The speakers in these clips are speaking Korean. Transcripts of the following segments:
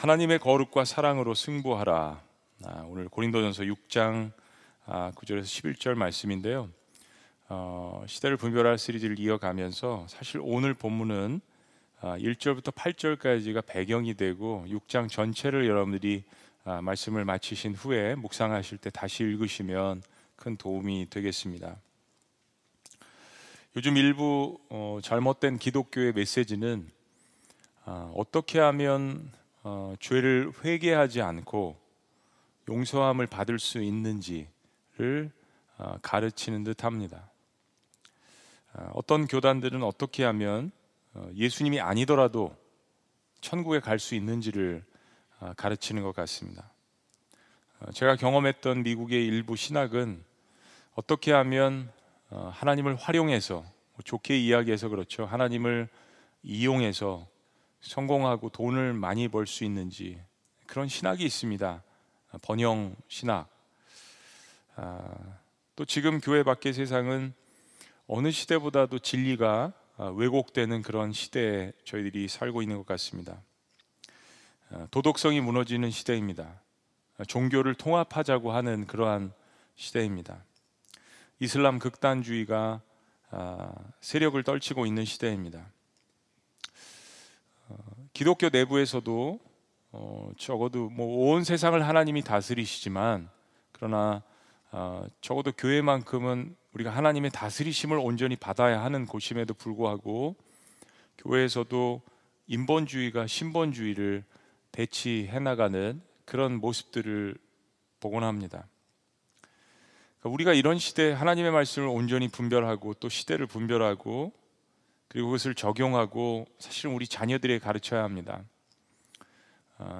하나님의 거룩과 사랑으로 승부하라. 오늘 고린도전서 6장 9절에서 11절 말씀인데요, 시대를 분별할 시리즈를 이어가면서 사실 오늘 본문은 1절부터 8절까지가 배경이 되고 6장 전체를 여러분들이 말씀을 마치신 후에 묵상하실 때 다시 읽으시면 큰 도움이 되겠습니다. 요즘 일부 잘못된 기독교의 메시지는 어떻게 하면 죄를 회개하지 않고 용서함을 받을 수 있는지를 가르치는 듯 합니다. 어떤 교단들은 어떻게 하면 예수님이 아니더라도 천국에 갈 수 있는지를 가르치는 것 같습니다. 제가 경험했던 미국의 일부 신학은 어떻게 하면 하나님을 활용해서, 좋게 이야기해서 그렇죠, 하나님을 이용해서 성공하고 돈을 많이 벌 수 있는지, 그런 신학이 있습니다. 번영 신학. 또 지금 교회 밖의 세상은 어느 시대보다도 진리가 왜곡되는 그런 시대에 저희들이 살고 있는 것 같습니다. 도덕성이 무너지는 시대입니다. 종교를 통합하자고 하는 그러한 시대입니다. 이슬람 극단주의가 세력을 떨치고 있는 시대입니다. 기독교 내부에서도 적어도 온 세상을 하나님이 다스리시지만, 그러나 적어도 교회만큼은 우리가 하나님의 다스리심을 온전히 받아야 하는 곳임에도 불구하고 교회에서도 인본주의가 신본주의를 대치해 나가는 그런 모습들을 보곤 합니다. 우리가 이런 시대에 하나님의 말씀을 온전히 분별하고 또 시대를 분별하고 그리고 그것을 적용하고 사실은 우리 자녀들에게 가르쳐야 합니다.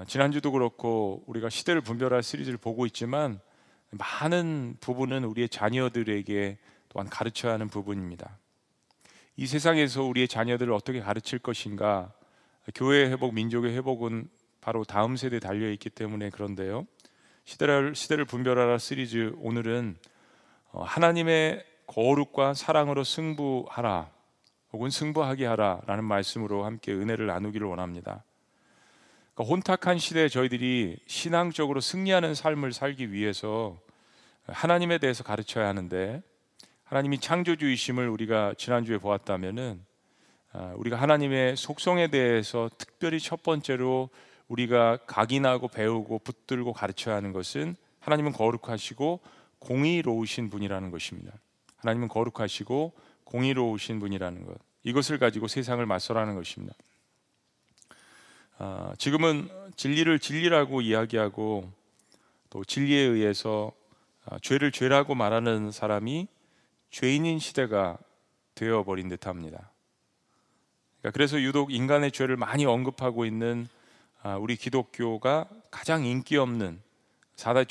지난주도 그렇고 우리가 시대를 분별할 시리즈를 보고 있지만 많은 부분은 우리의 자녀들에게 또한 가르쳐야 하는 부분입니다. 이 세상에서 우리의 자녀들을 어떻게 가르칠 것인가. 교회의 회복, 민족의 회복은 바로 다음 세대에 달려있기 때문에 그런데요, 시대를 분별하라 시리즈 오늘은 하나님의 거룩과 사랑으로 승부하라 혹은 승부하게 하라 라는 말씀으로 함께 은혜를 나누기를 원합니다. 그러니까 혼탁한 시대에 저희들이 신앙적으로 승리하는 삶을 살기 위해서 하나님에 대해서 가르쳐야 하는데, 하나님이 창조주이심을 우리가 지난주에 보았다면은 우리가 하나님의 속성에 대해서 특별히 첫 번째로 우리가 각인하고 배우고 붙들고 가르쳐야 하는 것은 하나님은 거룩하시고 공의로우신 분이라는 것입니다. 하나님은 거룩하시고 공의로우신 분이라는 것, 이것을 가지고 세상을 맞서라는 것입니다. 지금은 진리를 진리라고 이야기하고 또 진리에 의해서 죄를 죄라고 말하는 사람이 죄인인 시대가 되어버린 듯합니다. 그래서 유독 인간의 죄를 많이 언급하고 있는 우리 기독교가 가장 인기 없는 4대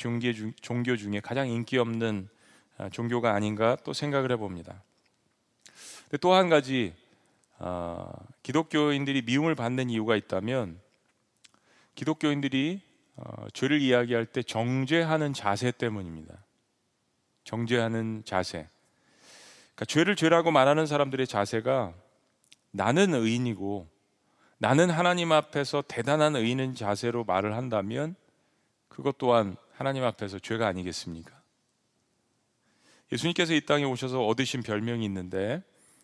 종교 중에 가장 인기 없는 종교가 아닌가 또 생각을 해봅니다. 또 한 가지 기독교인들이 미움을 받는 이유가 있다면, 기독교인들이 죄를 이야기할 때 정죄하는 자세 때문입니다. 정죄하는 자세. 그러니까 죄를 죄라고 말하는 사람들의 자세가 나는 의인이고 나는 하나님 앞에서 대단한 의인인 자세로 말을 한다면 그것 또한 하나님 앞에서 죄가 아니겠습니까? 예수님께서 이 땅에 오셔서 얻으신 별명이 있는데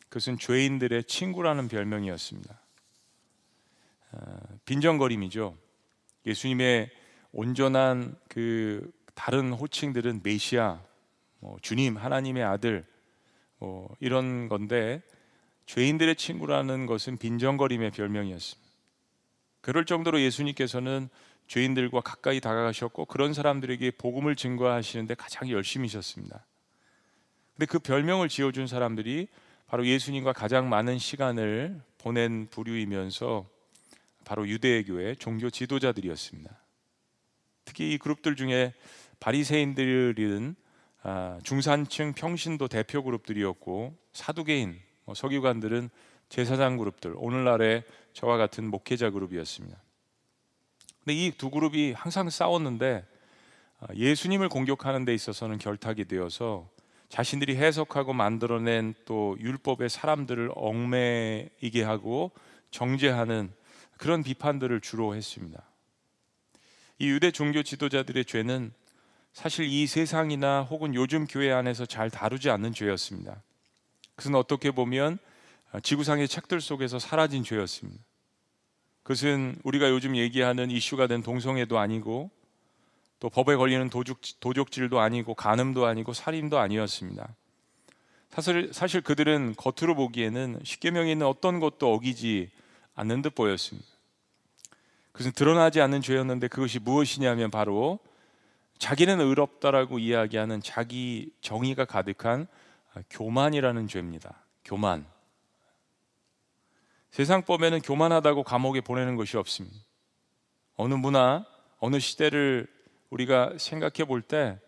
그것은 죄인들의 친구라는 별명이었습니다. 빈정거림이죠. 예수님의 온전한 그 다른 호칭들은 메시아, 주님, 하나님의 아들, 이런 건데 죄인들의 친구라는 것은 빈정거림의 별명이었습니다. 그럴 정도로 예수님께서는 죄인들과 가까이 다가가셨고 그런 사람들에게 복음을 증거하시는데 가장 열심이셨습니다. 근데 그 별명을 지어준 사람들이 바로 예수님과 가장 많은 시간을 보낸 부류이면서 바로 유대교의 종교 지도자들이었습니다. 특히 이 그룹들 중에 바리새인들은 중산층 평신도 대표 그룹들이었고, 사두개인, 서기관들은 제사장 그룹들, 오늘날의 저와 같은 목회자 그룹이었습니다. 근데 이 두 그룹이 항상 싸웠는데 예수님을 공격하는 데 있어서는 결탁이 되어서 자신들이 해석하고 만들어낸 또 율법의 사람들을 얽매이게 하고 정죄하는 그런 비판들을 주로 했습니다. 이 유대 종교 지도자들의 죄는 사실 이 세상이나 혹은 요즘 교회 안에서 잘 다루지 않는 죄였습니다. 그것은 어떻게 보면 지구상의 책들 속에서 사라진 죄였습니다. 그것은 우리가 요즘 얘기하는 이슈가 된 동성애도 아니고, 또 법에 걸리는 도적질도 아니고, 간음도 아니고, 살인도 아니었습니다. 사실 그들은 겉으로 보기에는 십계명에 있는 어떤 것도 어기지 않는 듯 보였습니다. 그것은 드러나지 않는 죄였는데, 그것이 무엇이냐면 바로 자기는 의롭다라고 이야기하는 자기 정의가 가득한 교만이라는 죄입니다. 교만. 세상법에는 교만하다고 감옥에 보내는 것이 없습니다. 어느 문화, 어느 시대를 우리가 생각해 볼 때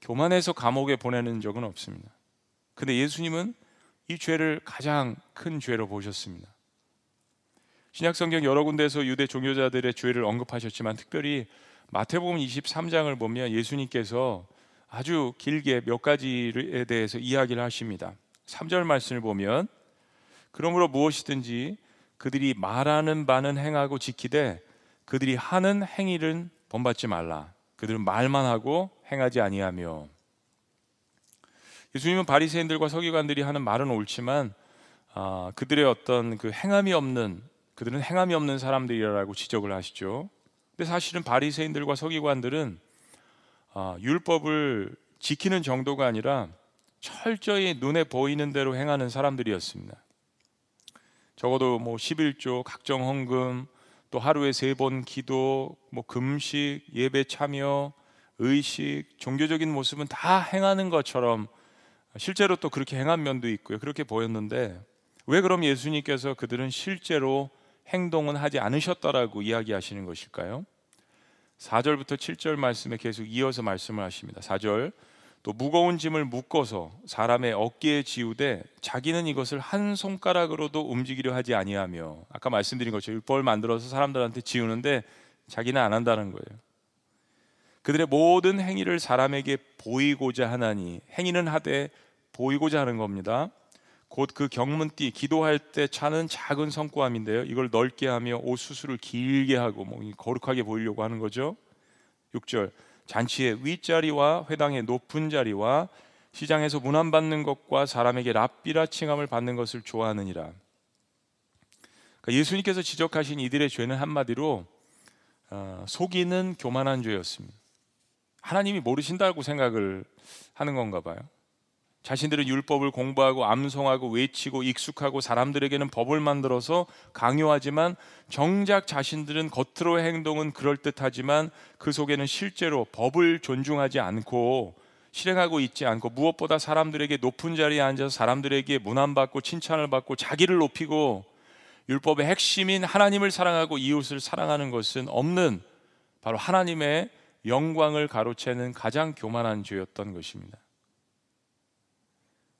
교만해서 감옥에 보내는 적은 없습니다. 근데 예수님은 이 죄를 가장 큰 죄로 보셨습니다. 신약성경 여러 군데에서 유대 종교자들의 죄를 언급하셨지만, 특별히 마태복음 23장을 보면 예수님께서 아주 길게 몇 가지에 대해서 이야기를 하십니다. 3절 말씀을 보면, 그러므로 무엇이든지 그들이 말하는 바는 행하고 지키되 그들이 하는 행위는 본받지 말라. 그들은 말만 하고 행하지 아니하며. 예수님은 바리새인들과 서기관들이 하는 말은 옳지만 그들의 어떤 그들은 행함이 없는 사람들이라고 지적을 하시죠. 근데 사실은 바리새인들과 서기관들은 율법을 지키는 정도가 아니라 철저히 눈에 보이는 대로 행하는 사람들이었습니다. 적어도 11조, 각종 헌금, 또 하루에 3번 기도, 금식, 예배 참여, 의식, 종교적인 모습은 다 행하는 것처럼 실제로 또 그렇게 행한 면도 있고요. 그렇게 보였는데 왜 그럼 예수님께서 그들은 실제로 행동은 하지 않으셨다라고 이야기하시는 것일까요? 4절부터 7절 말씀에 계속 이어서 말씀을 하십니다. 4절, 또 무거운 짐을 묶어서 사람의 어깨에 지우되 자기는 이것을 한 손가락으로도 움직이려 하지 아니하며. 아까 말씀드린 것처럼 율법을 만들어서 사람들한테 지우는데 자기는 안 한다는 거예요. 그들의 모든 행위를 사람에게 보이고자 하나니, 행위는 하되 보이고자 하는 겁니다. 곧 그 경문띠, 기도할 때 차는 작은 성구함인데요, 이걸 넓게 하며 옷 수술을 길게 하고 거룩하게 보이려고 하는 거죠. 6절, 잔치의 윗자리와 회당의 높은 자리와 시장에서 문안받는 것과 사람에게 랍비라 칭함을 받는 것을 좋아하느니라. 그러니까 예수님께서 지적하신 이들의 죄는 한마디로 속이는 교만한 죄였습니다. 하나님이 모르신다고 생각을 하는 건가 봐요. 자신들은 율법을 공부하고 암송하고 외치고 익숙하고 사람들에게는 법을 만들어서 강요하지만, 정작 자신들은 겉으로의 행동은 그럴듯하지만 그 속에는 실제로 법을 존중하지 않고 실행하고 있지 않고, 무엇보다 사람들에게 높은 자리에 앉아서 사람들에게 문안받고 칭찬을 받고 자기를 높이고, 율법의 핵심인 하나님을 사랑하고 이웃을 사랑하는 것은 없는, 바로 하나님의 영광을 가로채는 가장 교만한 죄였던 것입니다.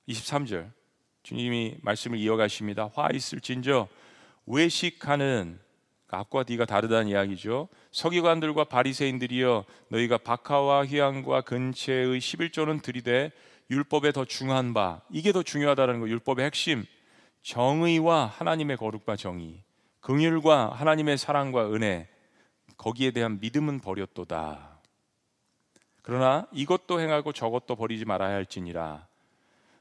23절 주님이 말씀을 이어가십니다. 화 있을 진저 외식하는, 앞과 뒤가 다르다는 이야기죠. 서기관들과 바리새인들이여, 너희가 박하와 희양과 근체의 11조는 드리되 율법에 더 중한 바, 이게 더 중요하다는 거, 율법의 핵심 정의와 하나님의 거룩과 정의, 긍휼과 하나님의 사랑과 은혜, 거기에 대한 믿음은 버렸도다. 그러나 이것도 행하고 저것도 버리지 말아야 할지니라.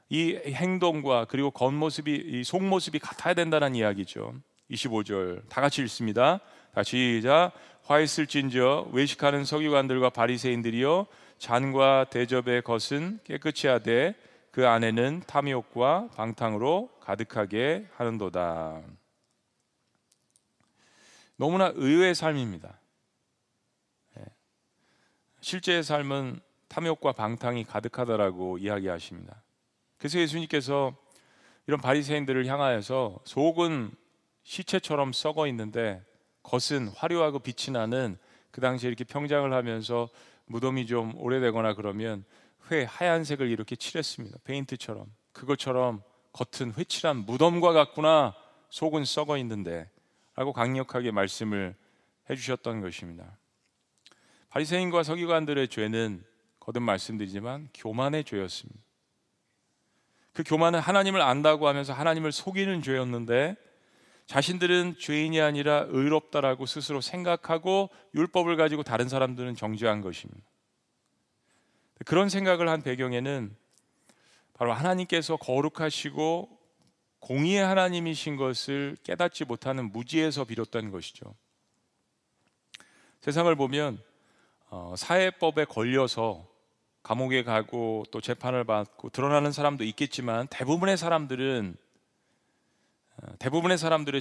이 행동과 그리고 겉모습이, 속모습이 같아야 된다는 이야기죠. 25절 다 같이 읽습니다. 시작. 화 있을진저 외식하는 서기관들과 바리새인들이여, 잔과 대접의 것은 깨끗이 하되 그 안에는 탐욕과 방탕으로 가득하게 하는도다. 너무나 의외의 삶입니다. 실제의 삶은 탐욕과 방탕이 가득하다라고 이야기하십니다. 그래서 예수님께서 이런 바리새인들을 향하여서 속은 시체처럼 썩어 있는데 겉은 화려하고 빛이 나는, 그 당시에 이렇게 평장을 하면서 무덤이 좀 오래되거나 그러면 회 하얀색을 이렇게 칠했습니다. 페인트처럼. 그것처럼 겉은 회칠한 무덤과 같구나, 속은 썩어 있는데 라고 강력하게 말씀을 해주셨던 것입니다. 바리새인과 서기관들의 죄는 거듭 말씀드리지만 교만의 죄였습니다. 그 교만은 하나님을 안다고 하면서 하나님을 속이는 죄였는데, 자신들은 죄인이 아니라 의롭다라고 스스로 생각하고 율법을 가지고 다른 사람들은 정죄한 것입니다. 그런 생각을 한 배경에는 바로 하나님께서 거룩하시고 공의의 하나님이신 것을 깨닫지 못하는 무지에서 비롯된 것이죠. 세상을 보면 사회법에 걸려서 감옥에 가고 또 재판을 받고 드러나는 사람도 있겠지만 대부분의 사람들의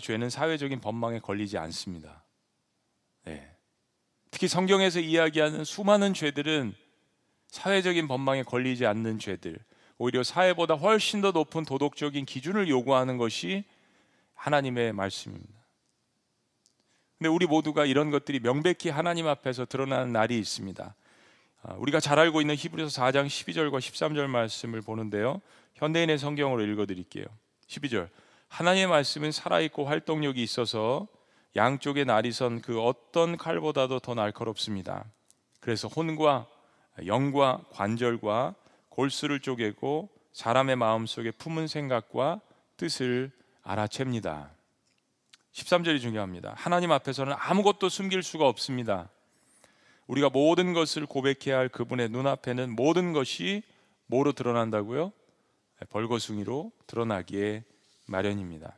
죄는 사회적인 법망에 걸리지 않습니다. 네. 특히 성경에서 이야기하는 수많은 죄들은 사회적인 법망에 걸리지 않는 죄들, 오히려 사회보다 훨씬 더 높은 도덕적인 기준을 요구하는 것이 하나님의 말씀입니다. 근데 우리 모두가 이런 것들이 명백히 하나님 앞에서 드러나는 날이 있습니다. 우리가 잘 알고 있는 히브리서 4장 12절과 13절 말씀을 보는데요, 현대인의 성경으로 읽어드릴게요. 12절, 하나님의 말씀은 살아있고 활동력이 있어서 양쪽의 날이선 그 어떤 칼보다도 더 날카롭습니다. 그래서 혼과 영과 관절과 골수를 쪼개고 사람의 마음속에 품은 생각과 뜻을 알아챕니다. 13절이 중요합니다. 하나님 앞에서는 아무것도 숨길 수가 없습니다. 우리가 모든 것을 고백해야 할 그분의 눈앞에는 모든 것이 뭐로 드러난다고요? 벌거숭이로 드러나기에 마련입니다.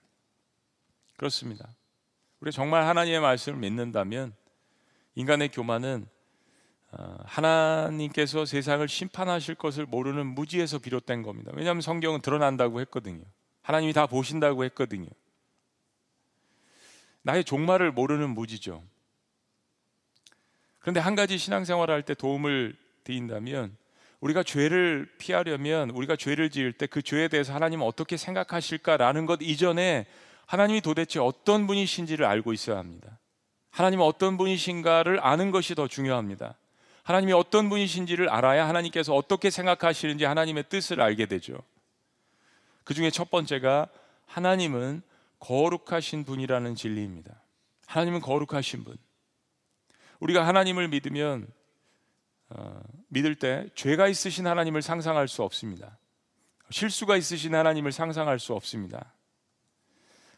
그렇습니다. 우리 정말 하나님의 말씀을 믿는다면 인간의 교만은 하나님께서 세상을 심판하실 것을 모르는 무지에서 비롯된 겁니다. 왜냐하면 성경은 드러난다고 했거든요. 하나님이 다 보신다고 했거든요. 나의 종말을 모르는 무지죠. 그런데 한 가지 신앙생활을 할 때 도움을 드린다면, 우리가 죄를 피하려면 우리가 죄를 지을 때 그 죄에 대해서 하나님은 어떻게 생각하실까라는 것 이전에 하나님이 도대체 어떤 분이신지를 알고 있어야 합니다. 하나님은 어떤 분이신가를 아는 것이 더 중요합니다. 하나님이 어떤 분이신지를 알아야 하나님께서 어떻게 생각하시는지 하나님의 뜻을 알게 되죠. 그 중에 첫 번째가 하나님은 거룩하신 분이라는 진리입니다. 하나님은 거룩하신 분. 우리가 하나님을 믿을 때 죄가 있으신 하나님을 상상할 수 없습니다. 실수가 있으신 하나님을 상상할 수 없습니다.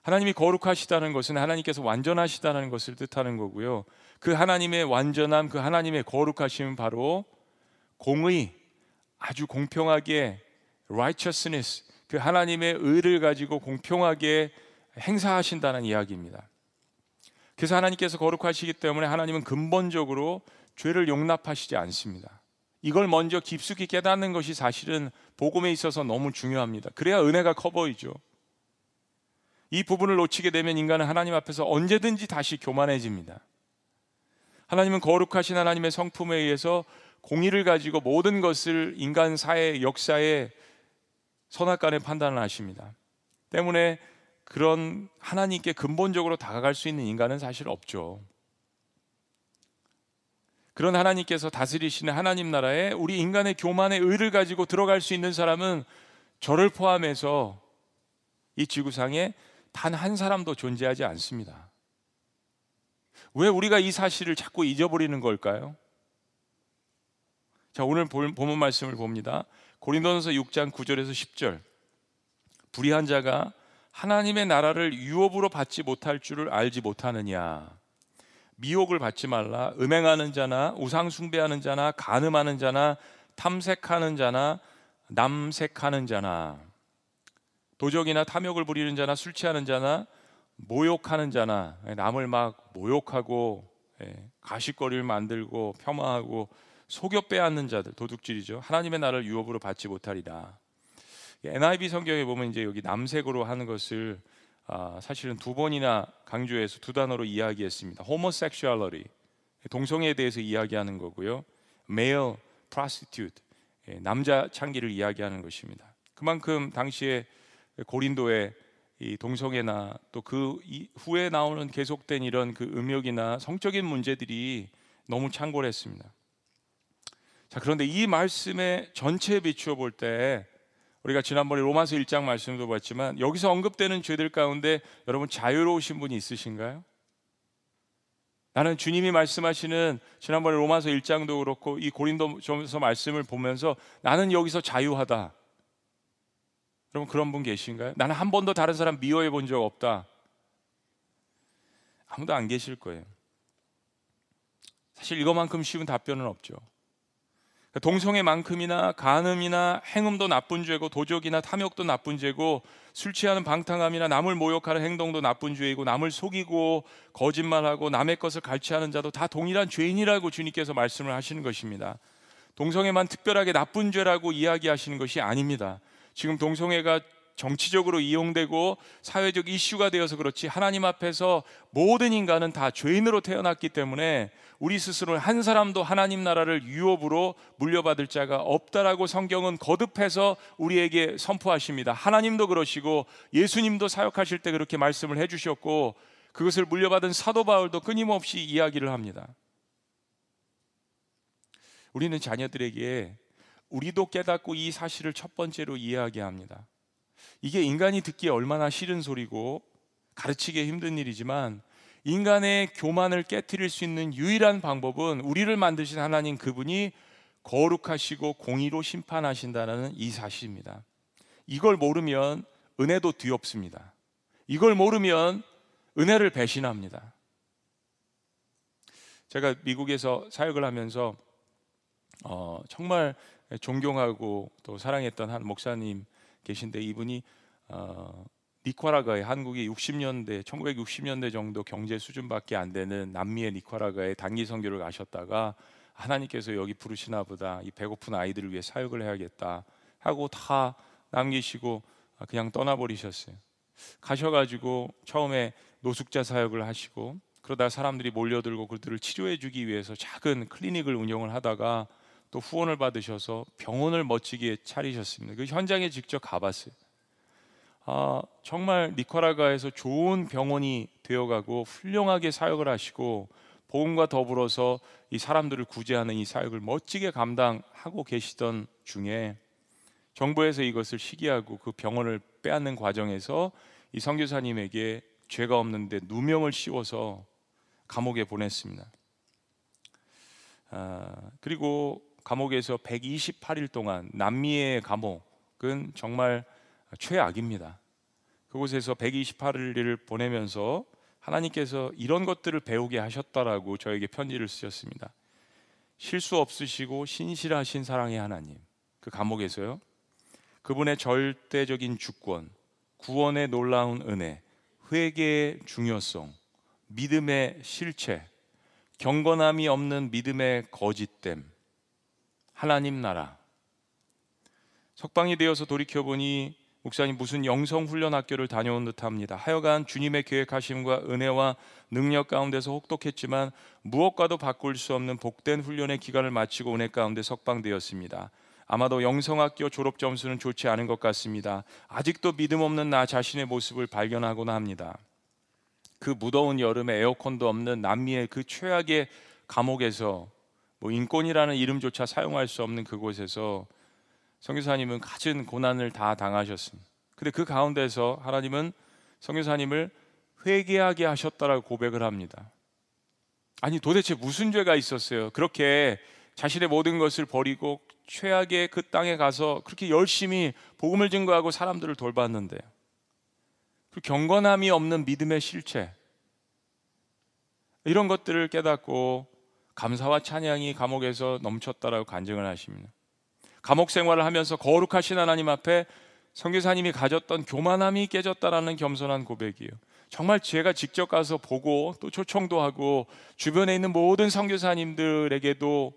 하나님이 거룩하시다는 것은 하나님께서 완전하시다는 것을 뜻하는 거고요, 그 하나님의 완전함, 그 하나님의 거룩하심은 바로 공의, 아주 공평하게 righteousness, 그 하나님의 의를 가지고 공평하게 행사하신다는 이야기입니다. 그래서 하나님께서 거룩하시기 때문에 하나님은 근본적으로 죄를 용납하시지 않습니다. 이걸 먼저 깊숙이 깨닫는 것이 사실은 복음에 있어서 너무 중요합니다. 그래야 은혜가 커 보이죠. 이 부분을 놓치게 되면 인간은 하나님 앞에서 언제든지 다시 교만해집니다. 하나님은 거룩하신 하나님의 성품에 의해서 공의를 가지고 모든 것을 인간 사회 역사의 선악간에 판단을 하십니다. 때문에 그런 하나님께 근본적으로 다가갈 수 있는 인간은 사실 없죠. 그런 하나님께서 다스리시는 하나님 나라에 우리 인간의 교만의 의를 가지고 들어갈 수 있는 사람은 저를 포함해서 이 지구상에 단 한 사람도 존재하지 않습니다. 왜 우리가 이 사실을 자꾸 잊어버리는 걸까요? 자, 오늘 본문 말씀을 봅니다. 고린도전서 6장 9절에서 10절, 불의한 자가 하나님의 나라를 유업으로 받지 못할 줄을 알지 못하느냐. 미혹을 받지 말라. 음행하는 자나 우상 숭배하는 자나 간음하는 자나 탐색하는 자나 남색하는 자나 도적이나 탐욕을 부리는 자나 술 취하는 자나 모욕하는 자나, 남을 막 모욕하고 가십거리를 만들고 폄하하고 속여 빼앗는 자들, 도둑질이죠. 하나님의 나라를 유업으로 받지 못하리라. NIV 성경에 보면 이제 여기 남색으로 하는 것을 사실은 두 번이나 강조해서 두 단어로 이야기했습니다. homosexuality, 동성애에 대해서 이야기하는 거고요, male prostitute, 남자 창기를 이야기하는 것입니다. 그만큼 당시에 고린도의 이 동성애나 또 그 후에 나오는 계속된 이런 그 음욕이나 성적인 문제들이 너무 창궐했습니다. 자, 그런데 이 말씀의 전체에 비추어 볼 때 우리가 지난번에 로마서 1장 말씀도 봤지만 여기서 언급되는 죄들 가운데 여러분 자유로우신 분이 있으신가요? 나는 주님이 말씀하시는 지난번에 로마서 1장도 그렇고 이 고린도전서 말씀을 보면서 나는 여기서 자유하다. 여러분 그런 분 계신가요? 나는 한 번도 다른 사람 미워해 본 적 없다. 아무도 안 계실 거예요. 사실 이거만큼 쉬운 답변은 없죠. 동성애만큼이나 간음이나 행음도 나쁜 죄고, 도적이나 탐욕도 나쁜 죄고, 술 취하는 방탕함이나 남을 모욕하는 행동도 나쁜 죄이고, 남을 속이고 거짓말하고 남의 것을 갈취하는 자도 다 동일한 죄인이라고 주님께서 말씀을 하시는 것입니다. 동성애만 특별하게 나쁜 죄라고 이야기하시는 것이 아닙니다. 지금 동성애가 정치적으로 이용되고 사회적 이슈가 되어서 그렇지, 하나님 앞에서 모든 인간은 다 죄인으로 태어났기 때문에 우리 스스로 한 사람도 하나님 나라를 유업으로 물려받을 자가 없다라고 성경은 거듭해서 우리에게 선포하십니다. 하나님도 그러시고 예수님도 사역하실 때 그렇게 말씀을 해주셨고, 그것을 물려받은 사도 바울도 끊임없이 이야기를 합니다. 우리는 자녀들에게 우리도 깨닫고 이 사실을 첫 번째로 이야기합니다. 이게 인간이 듣기에 얼마나 싫은 소리고 가르치기에 힘든 일이지만, 인간의 교만을 깨트릴 수 있는 유일한 방법은 우리를 만드신 하나님, 그분이 거룩하시고 공의로 심판하신다는 이 사실입니다. 이걸 모르면 은혜도 뒤엎습니다. 이걸 모르면 은혜를 배신합니다. 제가 미국에서 사역을 하면서 정말 존경하고 또 사랑했던 한 목사님 계신데, 이분이 니카라과의, 한국이 1960년대 정도 경제 수준밖에 안 되는 남미의 니카라과에 단기 선교를 가셨다가 하나님께서 여기 부르시나 보다, 이 배고픈 아이들을 위해 사역을 해야겠다 하고 다 남기시고 그냥 떠나버리셨어요. 가셔가지고 처음에 노숙자 사역을 하시고, 그러다 사람들이 몰려들고 그들을 치료해주기 위해서 작은 클리닉을 운영을 하다가 또 후원을 받으셔서 병원을 멋지게 차리셨습니다. 그 현장에 직접 가봤어요. 정말 니카라과에서 좋은 병원이 되어가고 훌륭하게 사역을 하시고, 복음과 더불어서 이 사람들을 구제하는 이 사역을 멋지게 감당하고 계시던 중에 정부에서 이것을 시기하고 그 병원을 빼앗는 과정에서 이 선교사님에게 죄가 없는데 누명을 씌워서 감옥에 보냈습니다. 그리고 감옥에서 128일 동안, 남미의 감옥은 정말 최악입니다. 그곳에서 128일을 보내면서 하나님께서 이런 것들을 배우게 하셨다라고 저에게 편지를 쓰셨습니다. 실수 없으시고 신실하신 사랑의 하나님, 그 감옥에서요, 그분의 절대적인 주권, 구원의 놀라운 은혜, 회개의 중요성, 믿음의 실체, 경건함이 없는 믿음의 거짓됨, 하나님 나라. 석방이 되어서 돌이켜보니 목사님 무슨 영성훈련학교를 다녀온 듯합니다. 하여간 주님의 계획하심과 은혜와 능력 가운데서 혹독했지만 무엇과도 바꿀 수 없는 복된 훈련의 기간을 마치고 은혜 가운데 석방되었습니다. 아마도 영성학교 졸업 점수는 좋지 않은 것 같습니다. 아직도 믿음 없는 나 자신의 모습을 발견하곤 합니다. 그 무더운 여름에 에어컨도 없는 남미의 그 최악의 감옥에서, 인권이라는 이름조차 사용할 수 없는 그곳에서 선교사님은 갖은 고난을 다 당하셨습니다. 근데 그 가운데서 하나님은 선교사님을 회개하게 하셨다라고 고백을 합니다. 아니, 도대체 무슨 죄가 있었어요? 그렇게 자신의 모든 것을 버리고 최악의 그 땅에 가서 그렇게 열심히 복음을 증거하고 사람들을 돌봤는데, 그 경건함이 없는 믿음의 실체, 이런 것들을 깨닫고 감사와 찬양이 감옥에서 넘쳤다라고 간증을 하십니다. 감옥 생활을 하면서 거룩하신 하나님 앞에 선교사님이 가졌던 교만함이 깨졌다라는 겸손한 고백이에요. 정말 제가 직접 가서 보고 또 초청도 하고 주변에 있는 모든 선교사님들에게도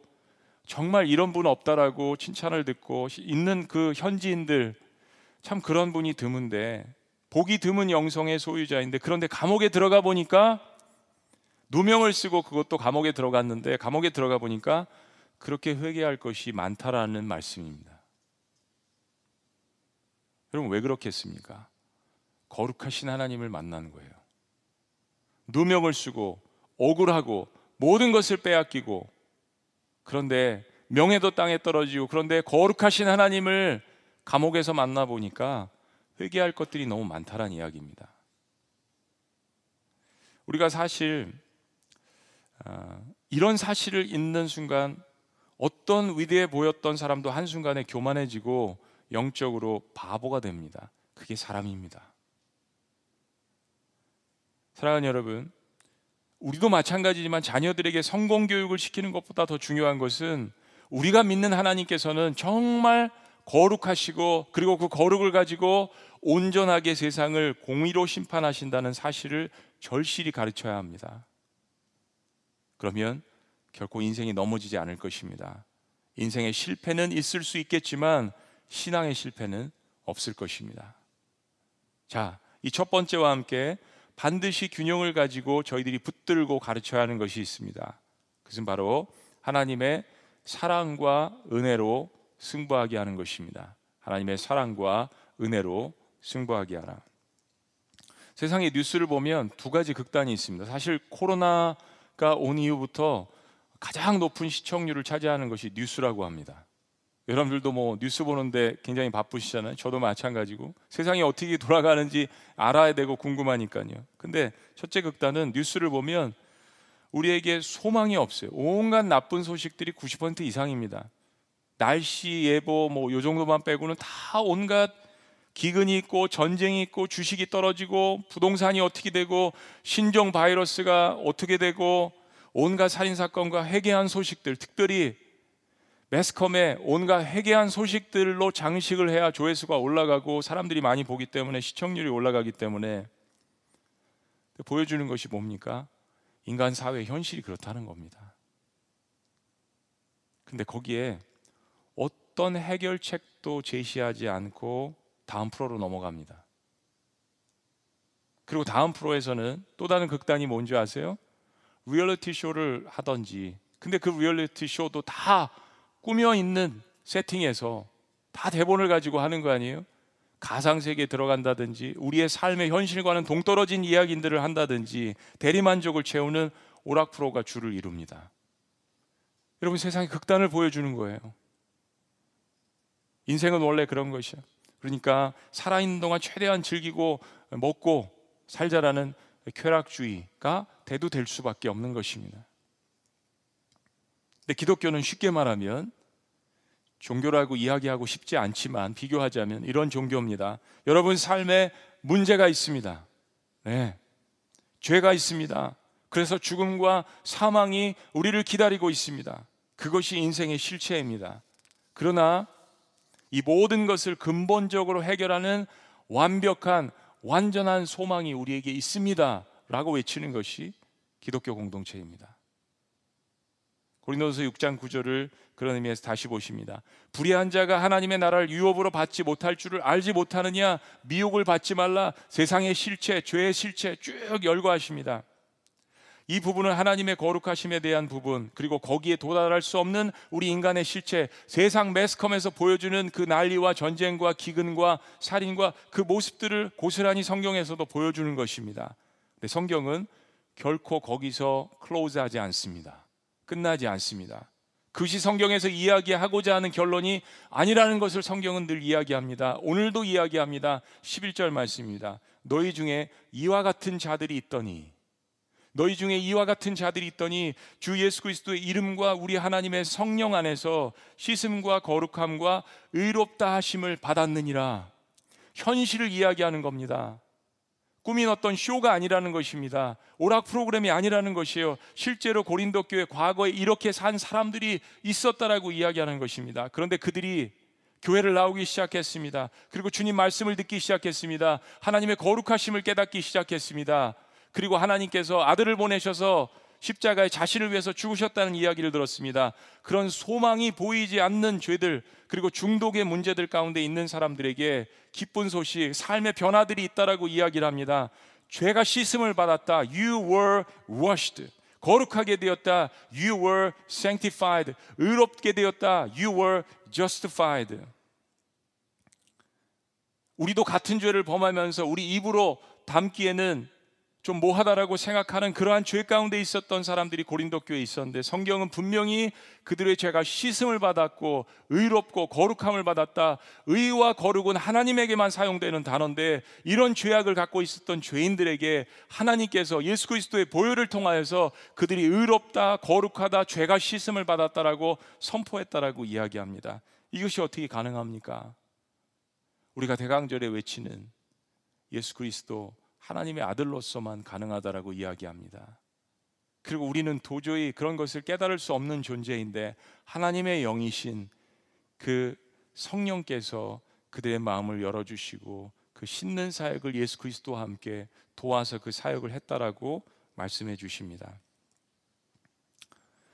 정말 이런 분 없다라고 칭찬을 듣고, 있는 그 현지인들 참 그런 분이 드문데, 복이 드문 영성의 소유자인데, 그런데 감옥에 들어가 보니까 누명을 쓰고, 그것도 감옥에 들어갔는데 감옥에 들어가 보니까 그렇게 회개할 것이 많다라는 말씀입니다. 여러분, 왜 그렇겠습니까? 거룩하신 하나님을 만난 거예요. 누명을 쓰고 억울하고 모든 것을 빼앗기고, 그런데 명예도 땅에 떨어지고, 그런데 거룩하신 하나님을 감옥에서 만나보니까 회개할 것들이 너무 많다라는 이야기입니다. 우리가 사실 이런 사실을 읽는 순간 어떤 위대해 보였던 사람도 한순간에 교만해지고 영적으로 바보가 됩니다. 그게 사람입니다. 사랑하는 여러분, 우리도 마찬가지지만 자녀들에게 성공 교육을 시키는 것보다 더 중요한 것은 우리가 믿는 하나님께서는 정말 거룩하시고 그리고 그 거룩을 가지고 온전하게 세상을 공의로 심판하신다는 사실을 절실히 가르쳐야 합니다. 그러면 결코 인생이 넘어지지 않을 것입니다. 인생의 실패는 있을 수 있겠지만 신앙의 실패는 없을 것입니다. 자, 이 첫 번째와 함께 반드시 균형을 가지고 저희들이 붙들고 가르쳐야 하는 것이 있습니다. 그것은 바로 하나님의 사랑과 은혜로 승부하게 하는 것입니다. 하나님의 사랑과 은혜로 승부하게 하라. 세상의 뉴스를 보면 두 가지 극단이 있습니다. 사실 코로나가 온 이후부터 가장 높은 시청률을 차지하는 것이 뉴스라고 합니다. 여러분들도 뭐 뉴스 보는데 굉장히 바쁘시잖아요. 저도 마찬가지고 세상이 어떻게 돌아가는지 알아야 되고 궁금하니까요. 근데 첫째 극단은 뉴스를 보면 우리에게 소망이 없어요. 온갖 나쁜 소식들이 90% 이상입니다. 날씨 예보 뭐 요 정도만 빼고는 다 온갖 기근이 있고 전쟁이 있고 주식이 떨어지고 부동산이 어떻게 되고 신종 바이러스가 어떻게 되고 온갖 살인사건과 해괴한 소식들, 특별히 매스컴에 온갖 해괴한 소식들로 장식을 해야 조회수가 올라가고 사람들이 많이 보기 때문에 시청률이 올라가기 때문에 보여주는 것이 뭡니까? 인간 사회의 현실이 그렇다는 겁니다. 근데 거기에 어떤 해결책도 제시하지 않고 다음 프로로 넘어갑니다. 그리고 다음 프로에서는 또 다른 극단이 뭔지 아세요? 리얼리티 쇼를 하던지, 근데 그 리얼리티 쇼도 다 꾸며 있는 세팅에서 다 대본을 가지고 하는 거 아니에요? 가상세계에 들어간다든지 우리의 삶의 현실과는 동떨어진 이야기들을 한다든지 대리만족을 채우는 오락 프로가 주를 이룹니다. 여러분, 세상의 극단을 보여주는 거예요. 인생은 원래 그런 것이야. 그러니까 살아있는 동안 최대한 즐기고 먹고 살자라는 쾌락주의가 대두될 수밖에 없는 것입니다. 근데 기독교는 쉽게 말하면, 종교라고 이야기하고 싶지 않지만 비교하자면 이런 종교입니다. 여러분 삶에 문제가 있습니다. 네, 죄가 있습니다. 그래서 죽음과 사망이 우리를 기다리고 있습니다. 그것이 인생의 실체입니다. 그러나 이 모든 것을 근본적으로 해결하는 완벽한 완전한 소망이 우리에게 있습니다 라고 외치는 것이 기독교 공동체입니다. 고린도전서 6장 9절을 그런 의미에서 다시 보십니다. 불의한 자가 하나님의 나라를 유업으로 받지 못할 줄을 알지 못하느냐, 미혹을 받지 말라. 세상의 실체, 죄의 실체 쭉 열거하십니다. 이 부분은 하나님의 거룩하심에 대한 부분, 그리고 거기에 도달할 수 없는 우리 인간의 실체, 세상 매스컴에서 보여주는 그 난리와 전쟁과 기근과 살인과 그 모습들을 고스란히 성경에서도 보여주는 것입니다. 근데 성경은 결코 거기서 클로즈하지 않습니다. 끝나지 않습니다. 그것이 성경에서 이야기하고자 하는 결론이 아니라는 것을 성경은 늘 이야기합니다. 오늘도 이야기합니다. 11절 말씀입니다. 너희 중에 이와 같은 자들이 있더니, 너희 중에 이와 같은 자들이 있더니 주 예수 그리스도의 이름과 우리 하나님의 성령 안에서 씻음과 거룩함과 의롭다 하심을 받았느니라. 현실을 이야기하는 겁니다. 꾸민 어떤 쇼가 아니라는 것입니다. 오락 프로그램이 아니라는 것이에요. 실제로 고린도 교회 과거에 이렇게 산 사람들이 있었다라고 이야기하는 것입니다. 그런데 그들이 교회를 나오기 시작했습니다. 그리고 주님 말씀을 듣기 시작했습니다. 하나님의 거룩하심을 깨닫기 시작했습니다. 그리고 하나님께서 아들을 보내셔서 십자가에 자신을 위해서 죽으셨다는 이야기를 들었습니다. 그런 소망이 보이지 않는 죄들, 그리고 중독의 문제들 가운데 있는 사람들에게 기쁜 소식, 삶의 변화들이 있다라고 이야기를 합니다. 죄가 씻음을 받았다. You were washed. 거룩하게 되었다. You were sanctified. 의롭게 되었다. You were justified. 우리도 같은 죄를 범하면서 우리 입으로 담기에는 좀 뭐하다라고 생각하는 그러한 죄 가운데 있었던 사람들이 고린도 교회에 있었는데, 성경은 분명히 그들의 죄가 씻음을 받았고 의롭고 거룩함을 받았다. 의와 거룩은 하나님에게만 사용되는 단어인데, 이런 죄악을 갖고 있었던 죄인들에게 하나님께서 예수 그리스도의 보혈을 통하여서 그들이 의롭다, 거룩하다, 죄가 씻음을 받았다라고 선포했다라고 이야기합니다. 이것이 어떻게 가능합니까? 우리가 대강절에 외치는 예수 그리스도, 하나님의 아들로서만 가능하다라고 이야기합니다. 그리고 우리는 도저히 그런 것을 깨달을 수 없는 존재인데 하나님의 영이신 그 성령께서 그들의 마음을 열어주시고 그 신는 사역을 예수 그리스도와 함께 도와서 그 사역을 했다라고 말씀해 주십니다.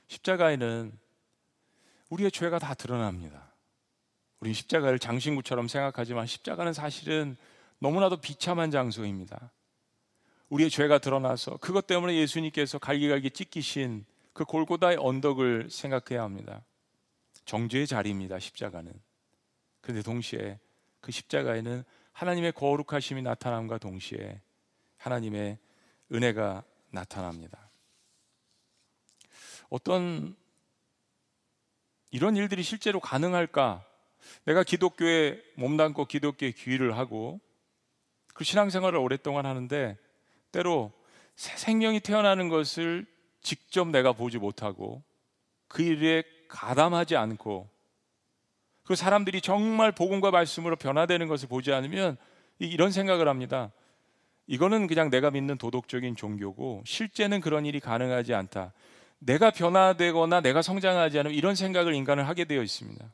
십자가에는 우리의 죄가 다 드러납니다. 우린 십자가를 장신구처럼 생각하지만 십자가는 사실은 너무나도 비참한 장소입니다. 우리의 죄가 드러나서 그것 때문에 예수님께서 갈기갈기 찢기신 그 골고다의 언덕을 생각해야 합니다. 정죄의 자리입니다, 십자가는. 그런데 동시에 그 십자가에는 하나님의 거룩하심이 나타남과 동시에 하나님의 은혜가 나타납니다. 어떤 이런 일들이 실제로 가능할까? 내가 기독교에 몸담고 기독교에 귀의를 하고 그 신앙생활을 오랫동안 하는데 때로 새 생명이 태어나는 것을 직접 내가 보지 못하고 그 일에 가담하지 않고 그 사람들이 정말 복음과 말씀으로 변화되는 것을 보지 않으면 이런 생각을 합니다. 이거는 그냥 내가 믿는 도덕적인 종교고 실제는 그런 일이 가능하지 않다. 내가 변화되거나 내가 성장하지 않으면 이런 생각을 인간은 하게 되어 있습니다.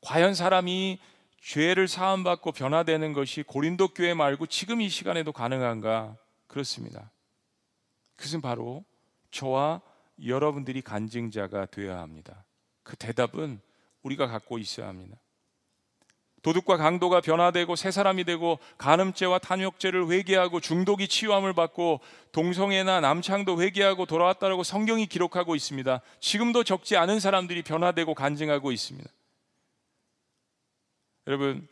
과연 사람이 죄를 사함받고 변화되는 것이 고린도 교회 말고 지금 이 시간에도 가능한가? 그렇습니다. 그것은 바로 저와 여러분들이 간증자가 되어야 합니다. 그 대답은 우리가 갖고 있어야 합니다. 도둑과 강도가 변화되고 새 사람이 되고 간음죄와 탐욕죄를 회개하고 중독이 치유함을 받고 동성애나 남창도 회개하고 돌아왔다라고 성경이 기록하고 있습니다. 지금도 적지 않은 사람들이 변화되고 간증하고 있습니다. 여러분,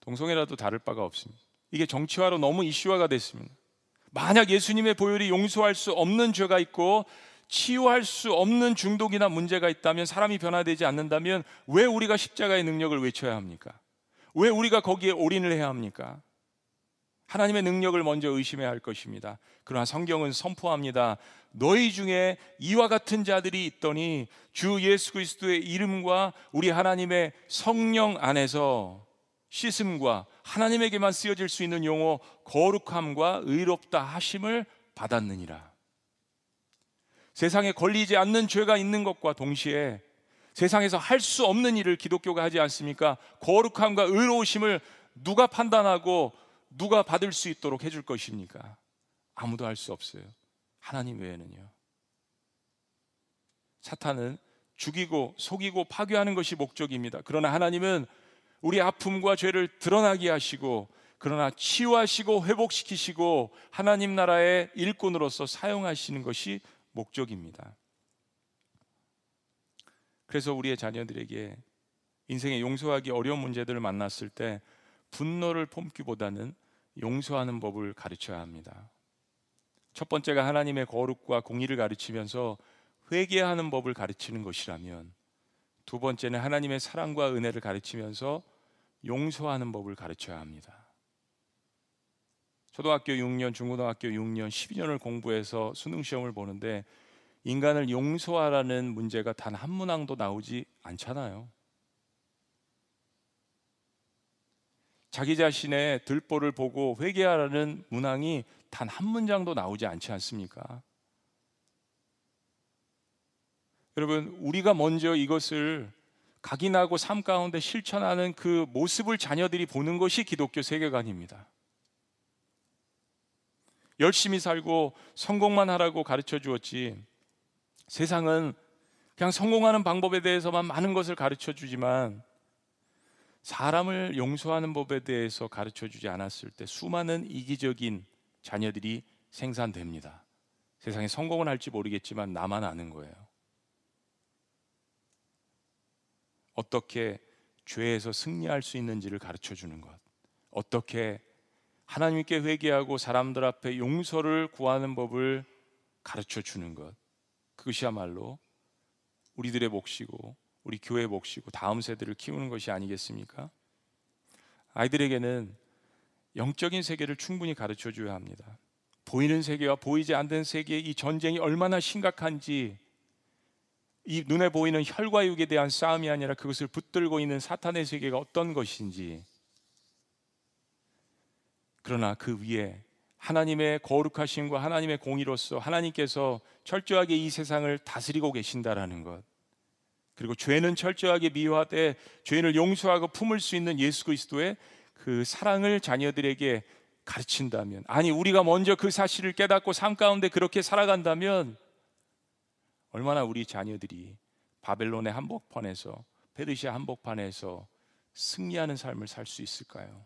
동성애라도 다를 바가 없습니다. 이게 정치화로 너무 이슈화가 됐습니다. 만약 예수님의 보혈이 용서할 수 없는 죄가 있고 치유할 수 없는 중독이나 문제가 있다면, 사람이 변화되지 않는다면 왜 우리가 십자가의 능력을 외쳐야 합니까? 왜 우리가 거기에 올인을 해야 합니까? 하나님의 능력을 먼저 의심해야 할 것입니다. 그러나 성경은 선포합니다. 너희 중에 이와 같은 자들이 있더니 주 예수 그리스도의 이름과 우리 하나님의 성령 안에서 씻음과 하나님에게만 쓰여질 수 있는 용어 거룩함과 의롭다 하심을 받았느니라. 세상에 걸리지 않는 죄가 있는 것과 동시에 세상에서 할 수 없는 일을 기독교가 하지 않습니까? 거룩함과 의로우심을 누가 판단하고 누가 받을 수 있도록 해줄 것입니까? 아무도 할 수 없어요. 하나님 외에는요. 사탄은 죽이고 속이고 파괴하는 것이 목적입니다. 그러나 하나님은 우리 아픔과 죄를 드러나게 하시고, 그러나 치유하시고 회복시키시고 하나님 나라의 일꾼으로서 사용하시는 것이 목적입니다. 그래서 우리의 자녀들에게 인생에 용서하기 어려운 문제들을 만났을 때 분노를 품기보다는 용서하는 법을 가르쳐야 합니다. 첫 번째가 하나님의 거룩과 공의를 가르치면서 회개하는 법을 가르치는 것이라면, 두 번째는 하나님의 사랑과 은혜를 가르치면서 용서하는 법을 가르쳐야 합니다. 초등학교 6년, 중고등학교 6년, 12년을 공부해서 수능시험을 보는데 인간을 용서하라는 문제가 단 한 문항도 나오지 않잖아요. 자기 자신의 들보를 보고 회개하라는 문항이 단 한 문장도 나오지 않지 않습니까? 여러분, 우리가 먼저 이것을 각인하고 삶 가운데 실천하는 그 모습을 자녀들이 보는 것이 기독교 세계관입니다. 열심히 살고 성공만 하라고 가르쳐 주었지, 세상은 그냥 성공하는 방법에 대해서만 많은 것을 가르쳐 주지만 사람을 용서하는 법에 대해서 가르쳐 주지 않았을 때 수많은 이기적인 자녀들이 생산됩니다. 세상에 성공은 할지 모르겠지만 나만 아는 거예요. 어떻게 죄에서 승리할 수 있는지를 가르쳐 주는 것, 어떻게 하나님께 회개하고 사람들 앞에 용서를 구하는 법을 가르쳐 주는 것, 그것이야말로 우리들의 몫이고 우리 교회 몫이고 다음 세대를 키우는 것이 아니겠습니까? 아이들에게는 영적인 세계를 충분히 가르쳐 줘야 합니다. 보이는 세계와 보이지 않는 세계의 이 전쟁이 얼마나 심각한지, 이 눈에 보이는 혈과 육에 대한 싸움이 아니라 그것을 붙들고 있는 사탄의 세계가 어떤 것인지, 그러나 그 위에 하나님의 거룩하심과 하나님의 공의로서 하나님께서 철저하게 이 세상을 다스리고 계신다라는 것, 그리고 죄는 철저하게 미워하되 죄인을 용서하고 품을 수 있는 예수 그리스도의 그 사랑을 자녀들에게 가르친다면, 아니 우리가 먼저 그 사실을 깨닫고 삶 가운데 그렇게 살아간다면 얼마나 우리 자녀들이 바벨론의 한복판에서, 페르시아 한복판에서 승리하는 삶을 살 수 있을까요?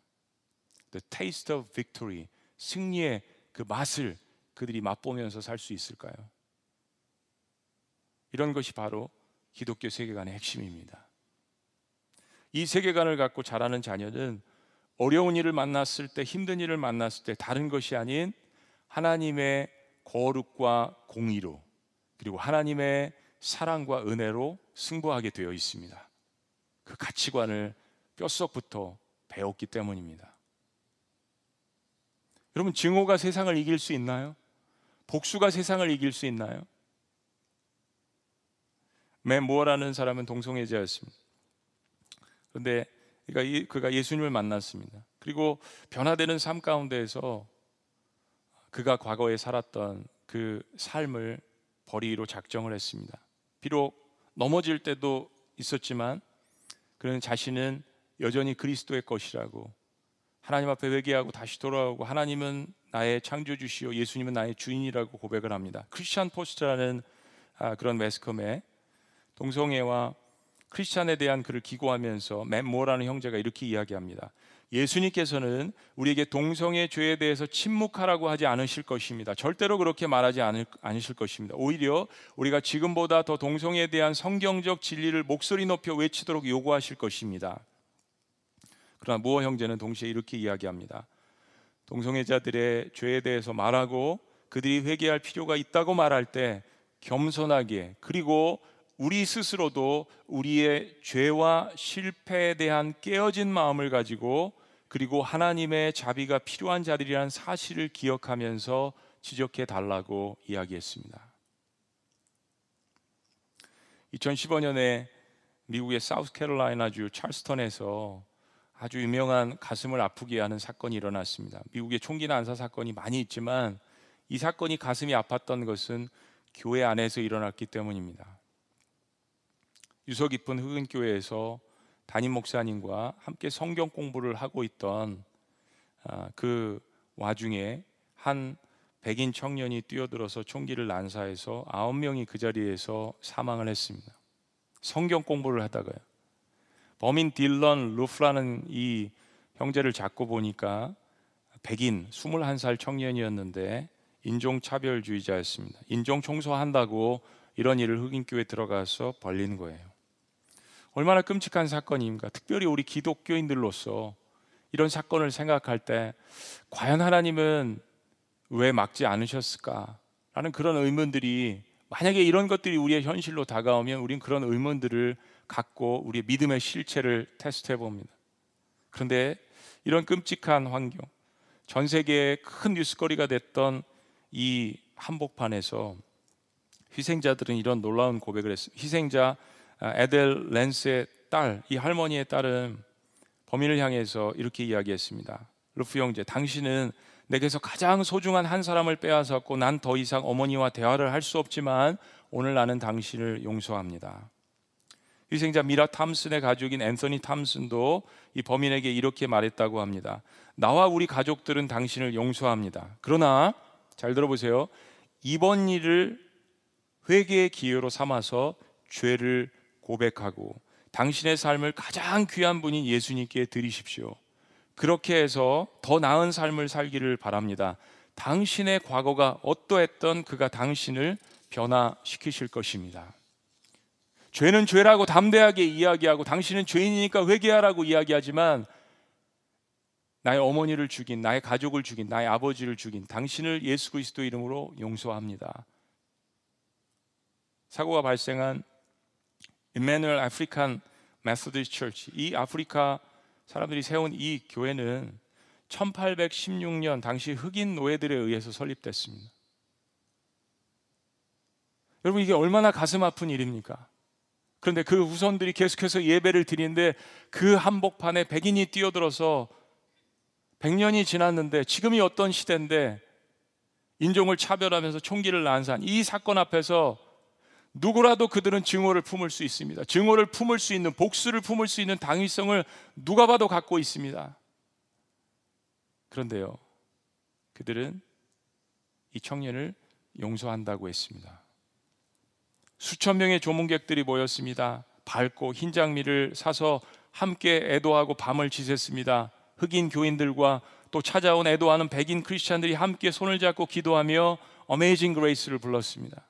The taste of victory, 승리의 그 맛을 그들이 맛보면서 살 수 있을까요? 이런 것이 바로 기독교 세계관의 핵심입니다. 이 세계관을 갖고 자라는 자녀는 어려운 일을 만났을 때, 힘든 일을 만났을 때 다른 것이 아닌 하나님의 거룩과 공의로, 그리고 하나님의 사랑과 은혜로 승부하게 되어 있습니다. 그 가치관을 뼛속부터 배웠기 때문입니다. 여러분, 증오가 세상을 이길 수 있나요? 복수가 세상을 이길 수 있나요? 맨 무어라는 사람은 동성애자였습니다. 그런데 그가 예수님을 만났습니다. 그리고 변화되는 삶 가운데에서 그가 과거에 살았던 그 삶을 버리기로 작정을 했습니다. 비록 넘어질 때도 있었지만 그는 자신은 여전히 그리스도의 것이라고, 하나님 앞에 회개하고 다시 돌아오고 하나님은 나의 창조주시오 예수님은 나의 주인이라고 고백을 합니다. 크리스찬 포스트라는 그런 매스컴에 동성애와 크리스찬에 대한 글을 기고하면서 맨 모어라는 형제가 이렇게 이야기합니다. 예수님께서는 우리에게 동성애 죄에 대해서 침묵하라고 하지 않으실 것입니다. 절대로 그렇게 말하지 않으실 것입니다. 오히려 우리가 지금보다 더 동성애에 대한 성경적 진리를 목소리 높여 외치도록 요구하실 것입니다. 그러나 무어 형제는 동시에 이렇게 이야기합니다. 동성애자들의 죄에 대해서 말하고 그들이 회개할 필요가 있다고 말할 때 겸손하게, 그리고 우리 스스로도 우리의 죄와 실패에 대한 깨어진 마음을 가지고, 그리고 하나님의 자비가 필요한 자들이라는 사실을 기억하면서 지적해 달라고 이야기했습니다. 2015년에 미국의 사우스캐롤라이나주 찰스턴에서 아주 유명한 가슴을 아프게 하는 사건이 일어났습니다. 미국의 총기나 안사 사건이 많이 있지만 이 사건이 가슴이 아팠던 것은 교회 안에서 일어났기 때문입니다. 유서 깊은 흑인교회에서 담임 목사님과 함께 성경 공부를 하고 있던 그 와중에 한 백인 청년이 뛰어들어서 총기를 난사해서 9명이 그 자리에서 사망을 했습니다. 성경 공부를 하다가요. 범인 딜런 루프라는 이 형제를 잡고 보니까 백인 21살 청년이었는데 인종차별주의자였습니다. 인종청소한다고 이런 일을 흑인교회에 들어가서 벌린 거예요. 얼마나 끔찍한 사건입니까? 특별히 우리 기독교인들로서 이런 사건을 생각할 때 과연 하나님은 왜 막지 않으셨을까? 라는 그런 의문들이, 만약에 이런 것들이 우리의 현실로 다가오면 우린 그런 의문들을 갖고 우리의 믿음의 실체를 테스트해 봅니다. 그런데 이런 끔찍한 환경, 전 세계의 큰 뉴스거리가 됐던 이 한복판에서 희생자들은 이런 놀라운 고백을 했습니다. 희생자 에델 렌스의 딸, 이 할머니의 딸은 범인을 향해서 이렇게 이야기했습니다. 루프 형제, 당신은 내게서 가장 소중한 한 사람을 빼앗았고 난 더 이상 어머니와 대화를 할 수 없지만 오늘 나는 당신을 용서합니다. 희생자 미라 탐슨의 가족인 앤서니 탐슨도 이 범인에게 이렇게 말했다고 합니다. 나와 우리 가족들은 당신을 용서합니다. 그러나 잘 들어보세요. 이번 일을 회개의 기회로 삼아서 죄를 고백하고 당신의 삶을 가장 귀한 분인 예수님께 드리십시오. 그렇게 해서 더 나은 삶을 살기를 바랍니다. 당신의 과거가 어떠했던 그가 당신을 변화시키실 것입니다. 죄는 죄라고 담대하게 이야기하고 당신은 죄인이니까 회개하라고 이야기하지만, 나의 어머니를 죽인, 나의 가족을 죽인, 나의 아버지를 죽인 당신을 예수 그리스도 이름으로 용서합니다. 사고가 발생한 임마누엘 아프리칸 메소디스 처치, 이 아프리카 사람들이 세운 이 교회는 1816년 당시 흑인 노예들에 의해서 설립됐습니다. 여러분, 이게 얼마나 가슴 아픈 일입니까? 그런데 그 후손들이 계속해서 예배를 드리는데 그 한복판에 백인이 뛰어들어서 100년이 지났는데 지금이 어떤 시대인데 인종을 차별하면서 총기를 난사한 이 사건 앞에서 누구라도 그들은 증오를 품을 수 있습니다. 증오를 품을 수 있는, 복수를 품을 수 있는 당위성을 누가 봐도 갖고 있습니다. 그런데요, 그들은 이 청년을 용서한다고 했습니다. 수천 명의 조문객들이 모였습니다. 밝고 흰 장미를 사서 함께 애도하고 밤을 지샜습니다. 흑인 교인들과 또 찾아온 애도하는 백인 크리스찬들이 함께 손을 잡고 기도하며 어메이징 그레이스를 불렀습니다.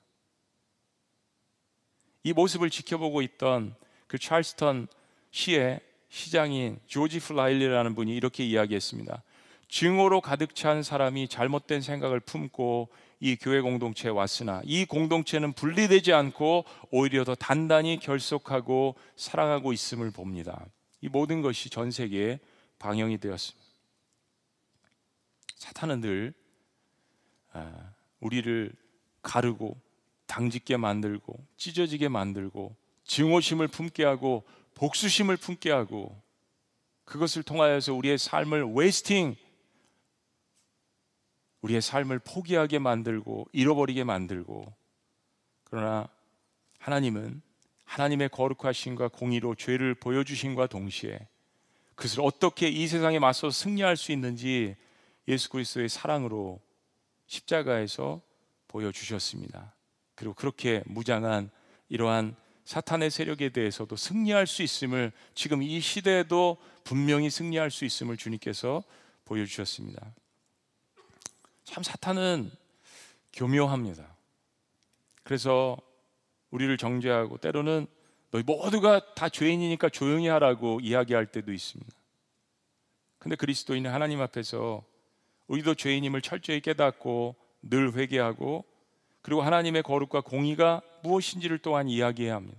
이 모습을 지켜보고 있던 그 찰스턴 시의 시장인 조지 플라일리라는 분이 이렇게 이야기했습니다. 증오로 가득 찬 사람이 잘못된 생각을 품고 이 교회 공동체에 왔으나 이 공동체는 분리되지 않고 오히려 더 단단히 결속하고 사랑하고 있음을 봅니다. 이 모든 것이 전 세계에 방영이 되었습니다. 사탄은 늘 우리를 가르고 당짓게 만들고 찢어지게 만들고 증오심을 품게 하고 복수심을 품게 하고 그것을 통하여서 우리의 삶을 웨이스팅, 우리의 삶을 포기하게 만들고 잃어버리게 만들고, 그러나 하나님은 하나님의 거룩하심과 공의로 죄를 보여주심과 동시에 그것을 어떻게 이 세상에 맞서 승리할 수 있는지 예수 그리스도의 사랑으로 십자가에서 보여주셨습니다. 그리고 그렇게 무장한 이러한 사탄의 세력에 대해서도 승리할 수 있음을, 지금 이 시대에도 분명히 승리할 수 있음을 주님께서 보여주셨습니다. 참 사탄은 교묘합니다. 그래서 우리를 정죄하고 때로는 너희 모두가 다 죄인이니까 조용히 하라고 이야기할 때도 있습니다. 근데 그리스도인은 하나님 앞에서 우리도 죄인임을 철저히 깨닫고 늘 회개하고, 그리고 하나님의 거룩과 공의가 무엇인지를 또한 이야기해야 합니다.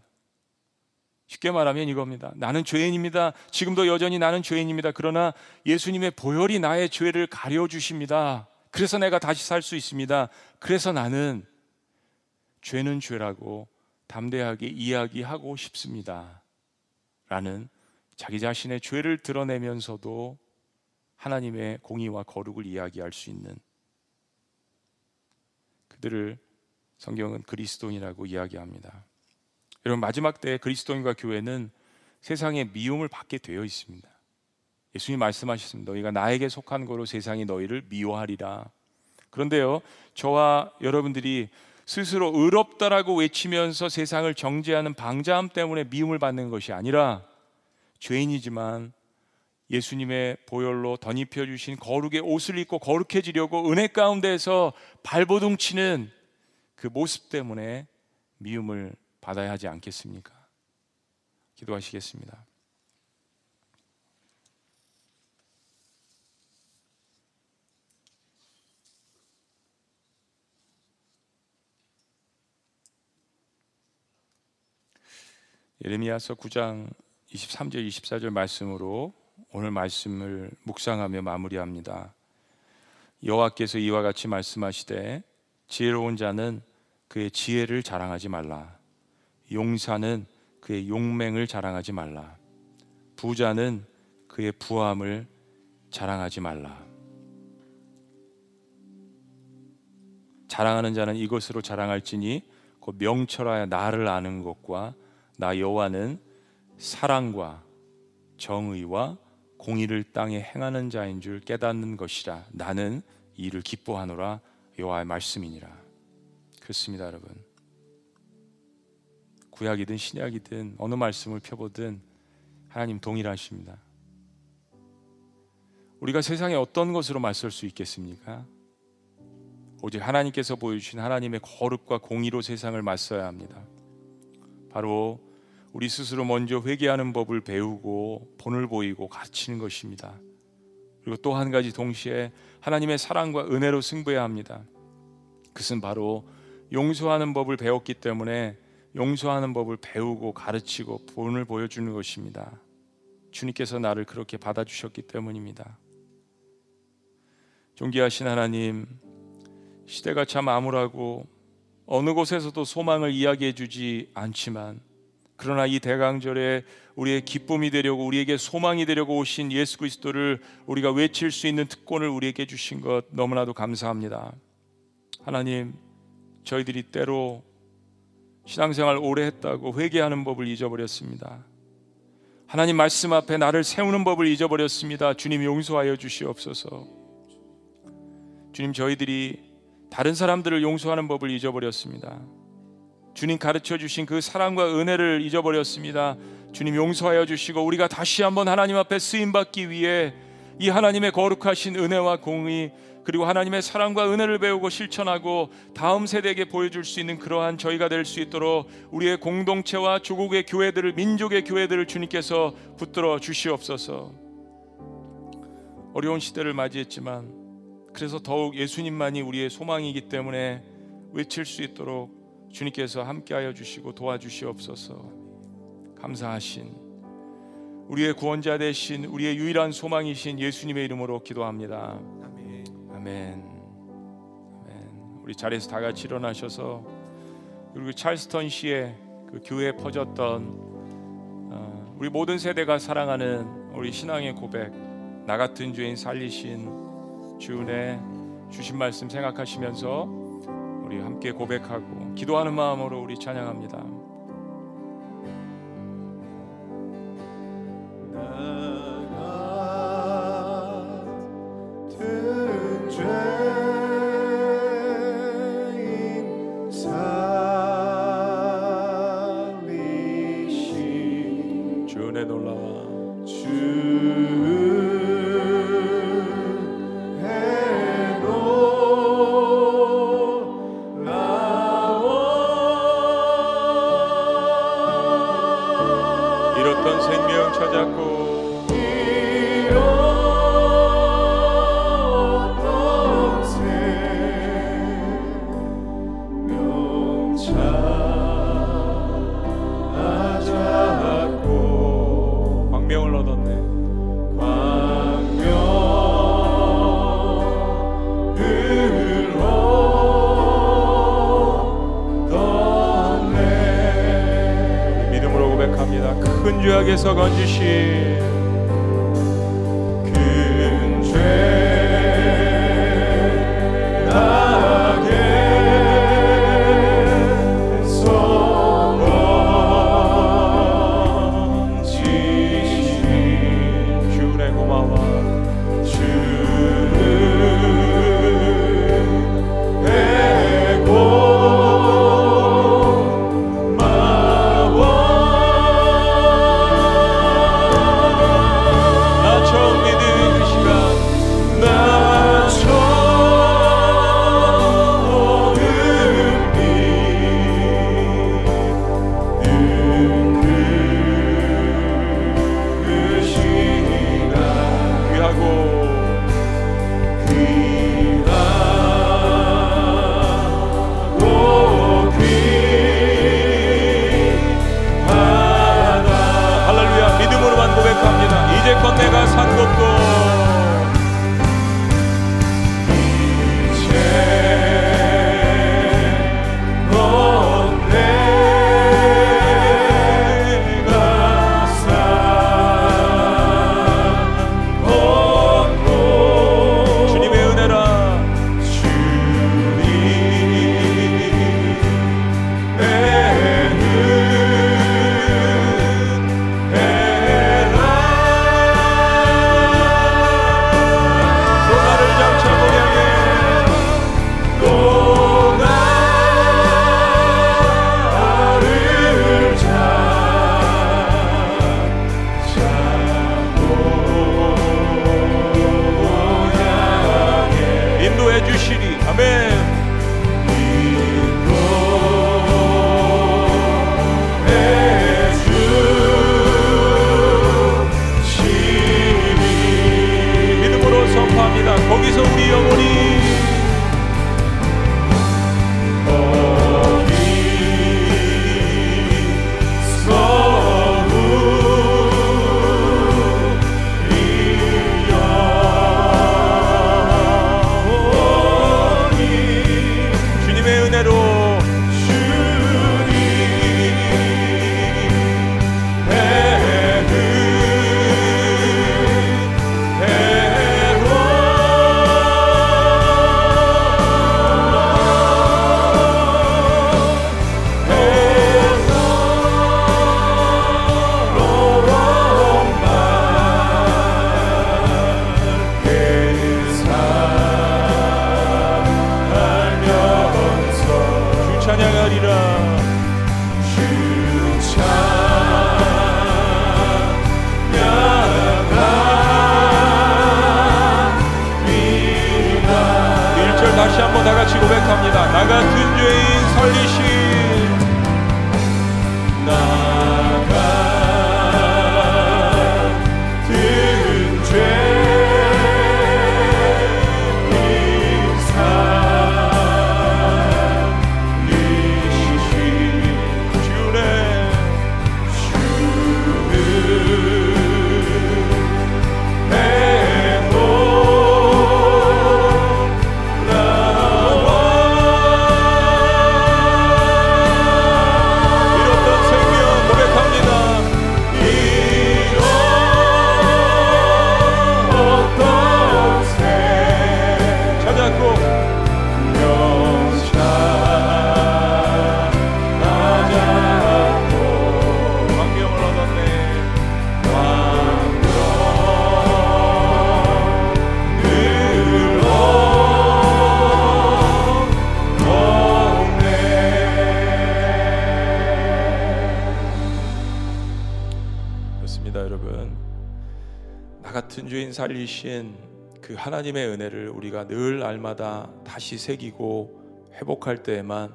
쉽게 말하면 이겁니다. 나는 죄인입니다. 지금도 여전히 나는 죄인입니다. 그러나 예수님의 보혈이 나의 죄를 가려주십니다. 그래서 내가 다시 살 수 있습니다. 그래서 나는 죄는 죄라고 담대하게 이야기하고 싶습니다. 라는 자기 자신의 죄를 드러내면서도 하나님의 공의와 거룩을 이야기할 수 있는, 그들을 성경은 그리스도인이라고 이야기합니다. 여러분, 마지막 때에 그리스도인과 교회는 세상의 미움을 받게 되어 있습니다. 예수님이 말씀하셨습니다. 너희가 나에게 속한 거로 세상이 너희를 미워하리라. 그런데요, 저와 여러분들이 스스로 의롭다라고 외치면서 세상을 정죄하는 방자함 때문에 미움을 받는 것이 아니라, 죄인이지만 예수님의 보혈로 덧입혀 주신 거룩의 옷을 입고 거룩해지려고 은혜 가운데에서 발버둥 치는 그 모습 때문에 미움을 받아야 하지 않겠습니까? 기도하시겠습니다. 예레미야서 9장 23절 24절 말씀으로 오늘 말씀을 묵상하며 마무리합니다. 여호와께서 이와 같이 말씀하시되, 지혜로운 자는 그의 지혜를 자랑하지 말라. 용사는 그의 용맹을 자랑하지 말라. 부자는 그의 부함을 자랑하지 말라. 자랑하는 자는 이것으로 자랑할지니 곧 명철하여 나를 아는 것과 나 여호와는 사랑과 정의와 공의를 땅에 행하는 자인 줄 깨닫는 것이라. 나는 이를 기뻐하노라. 여호와의 말씀이니라. 그렇습니다, 여러분. 구약이든 신약이든 어느 말씀을 펴보든 하나님 동일하십니다. 우리가 세상에 어떤 것으로 맞설 수 있겠습니까? 오직 하나님께서 보여주신 하나님의 거룩과 공의로 세상을 맞서야 합니다. 바로 우리 스스로 먼저 회개하는 법을 배우고 본을 보이고 가르치는 것입니다. 그리고 또 한 가지 동시에 하나님의 사랑과 은혜로 승부해야 합니다. 그것은 바로 용서하는 법을 배웠기 때문에 용서하는 법을 배우고 가르치고 본을 보여주는 것입니다. 주님께서 나를 그렇게 받아주셨기 때문입니다. 존귀하신 하나님, 시대가 참 암울하고 어느 곳에서도 소망을 이야기해 주지 않지만, 그러나 이 대강절에 우리의 기쁨이 되려고, 우리에게 소망이 되려고 오신 예수 그리스도를 우리가 외칠 수 있는 특권을 우리에게 주신 것 너무나도 감사합니다. 하나님, 저희들이 때로 신앙생활 오래 했다고 회개하는 법을 잊어버렸습니다. 하나님 말씀 앞에 나를 세우는 법을 잊어버렸습니다. 주님 용서하여 주시옵소서. 주님, 저희들이 다른 사람들을 용서하는 법을 잊어버렸습니다. 주님 가르쳐 주신 그 사랑과 은혜를 잊어버렸습니다. 주님 용서하여 주시고, 우리가 다시 한번 하나님 앞에 쓰임받기 위해 이 하나님의 거룩하신 은혜와 공의, 그리고 하나님의 사랑과 은혜를 배우고 실천하고 다음 세대에게 보여줄 수 있는 그러한 저희가 될 수 있도록 우리의 공동체와 조국의 교회들을, 민족의 교회들을 주님께서 붙들어 주시옵소서. 어려운 시대를 맞이했지만, 그래서 더욱 예수님만이 우리의 소망이기 때문에 외칠 수 있도록 주님께서 함께하여 주시고 도와주시옵소서. 감사하신 우리의 구원자 되신, 우리의 유일한 소망이신 예수님의 이름으로 기도합니다. 아멘. 아멘. 아멘. 우리 자리에서 다 같이 일어나셔서, 그리고 찰스턴 시의 그 교회에 퍼졌던 우리 모든 세대가 사랑하는 우리 신앙의 고백, 나 같은 죄인 살리신 주 은혜 주신 말씀 생각하시면서 우리 함께 고백하고 기도하는 마음으로 우리 찬양합니다. 주에서 건지시 여러분, 나 같은 죄인 살리신 그 하나님의 은혜를 우리가 늘 날마다 다시 새기고 회복할 때에만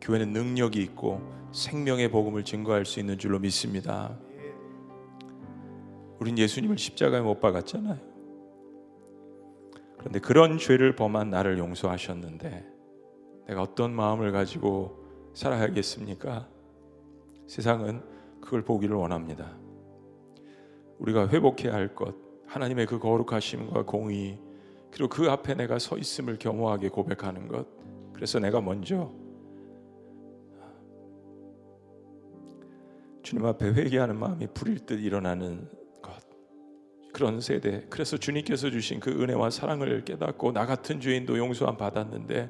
교회는 능력이 있고 생명의 복음을 증거할 수 있는 줄로 믿습니다. 우린 예수님을 십자가에 못 박았잖아요. 그런데 그런 죄를 범한 나를 용서하셨는데 내가 어떤 마음을 가지고 살아야겠습니까? 세상은 그걸 보기를 원합니다. 우리가 회복해야 할 것, 하나님의 그 거룩하심과 공의, 그리고 그 앞에 내가 서 있음을 겸허하게 고백하는 것. 그래서 내가 먼저 주님 앞에 회개하는 마음이 불일 듯 일어나는 것, 그런 세대. 그래서 주님께서 주신 그 은혜와 사랑을 깨닫고 나 같은 죄인도 용서함 받았는데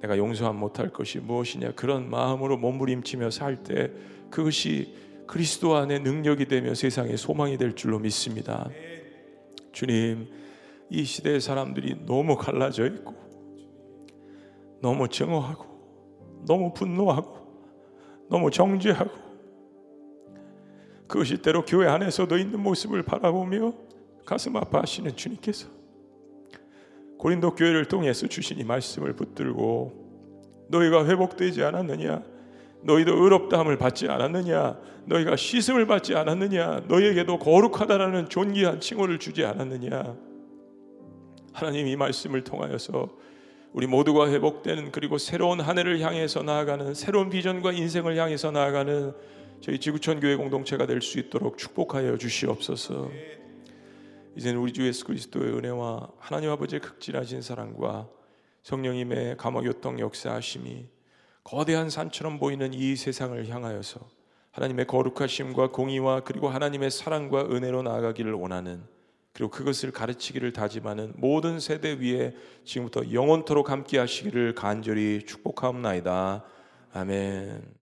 내가 용서함 못할 것이 무엇이냐, 그런 마음으로 몸부림치며 살 때 그것이 그리스도 안에 능력이 되며 세상의 소망이 될 줄로 믿습니다. 주님, 이 시대의 사람들이 너무 갈라져 있고 너무 증오하고 너무 분노하고 너무 정죄하고, 그것이 때로 교회 안에서도 있는 모습을 바라보며 가슴 아파하시는 주님께서 고린도 교회를 통해서 주신 이 말씀을 붙들고, 너희가 회복되지 않았느냐, 너희도 의롭다함을 받지 않았느냐, 너희가 씻음을 받지 않았느냐, 너희에게도 거룩하다라는 존귀한 칭호를 주지 않았느냐. 하나님, 이 말씀을 통하여서 우리 모두가 회복되는, 그리고 새로운 한 해를 향해서 나아가는, 새로운 비전과 인생을 향해서 나아가는 저희 지구촌 교회 공동체가 될 수 있도록 축복하여 주시옵소서. 이제는 우리 주 예수 그리스도의 은혜와 하나님 아버지의 극진하신 사랑과 성령님의 감화교통 역사하심이 거대한 산처럼 보이는 이 세상을 향하여서 하나님의 거룩하심과 공의와 그리고 하나님의 사랑과 은혜로 나아가기를 원하는, 그리고 그것을 가르치기를 다짐하는 모든 세대 위에 지금부터 영원토록 함께 하시기를 간절히 축복하옵나이다. 아멘.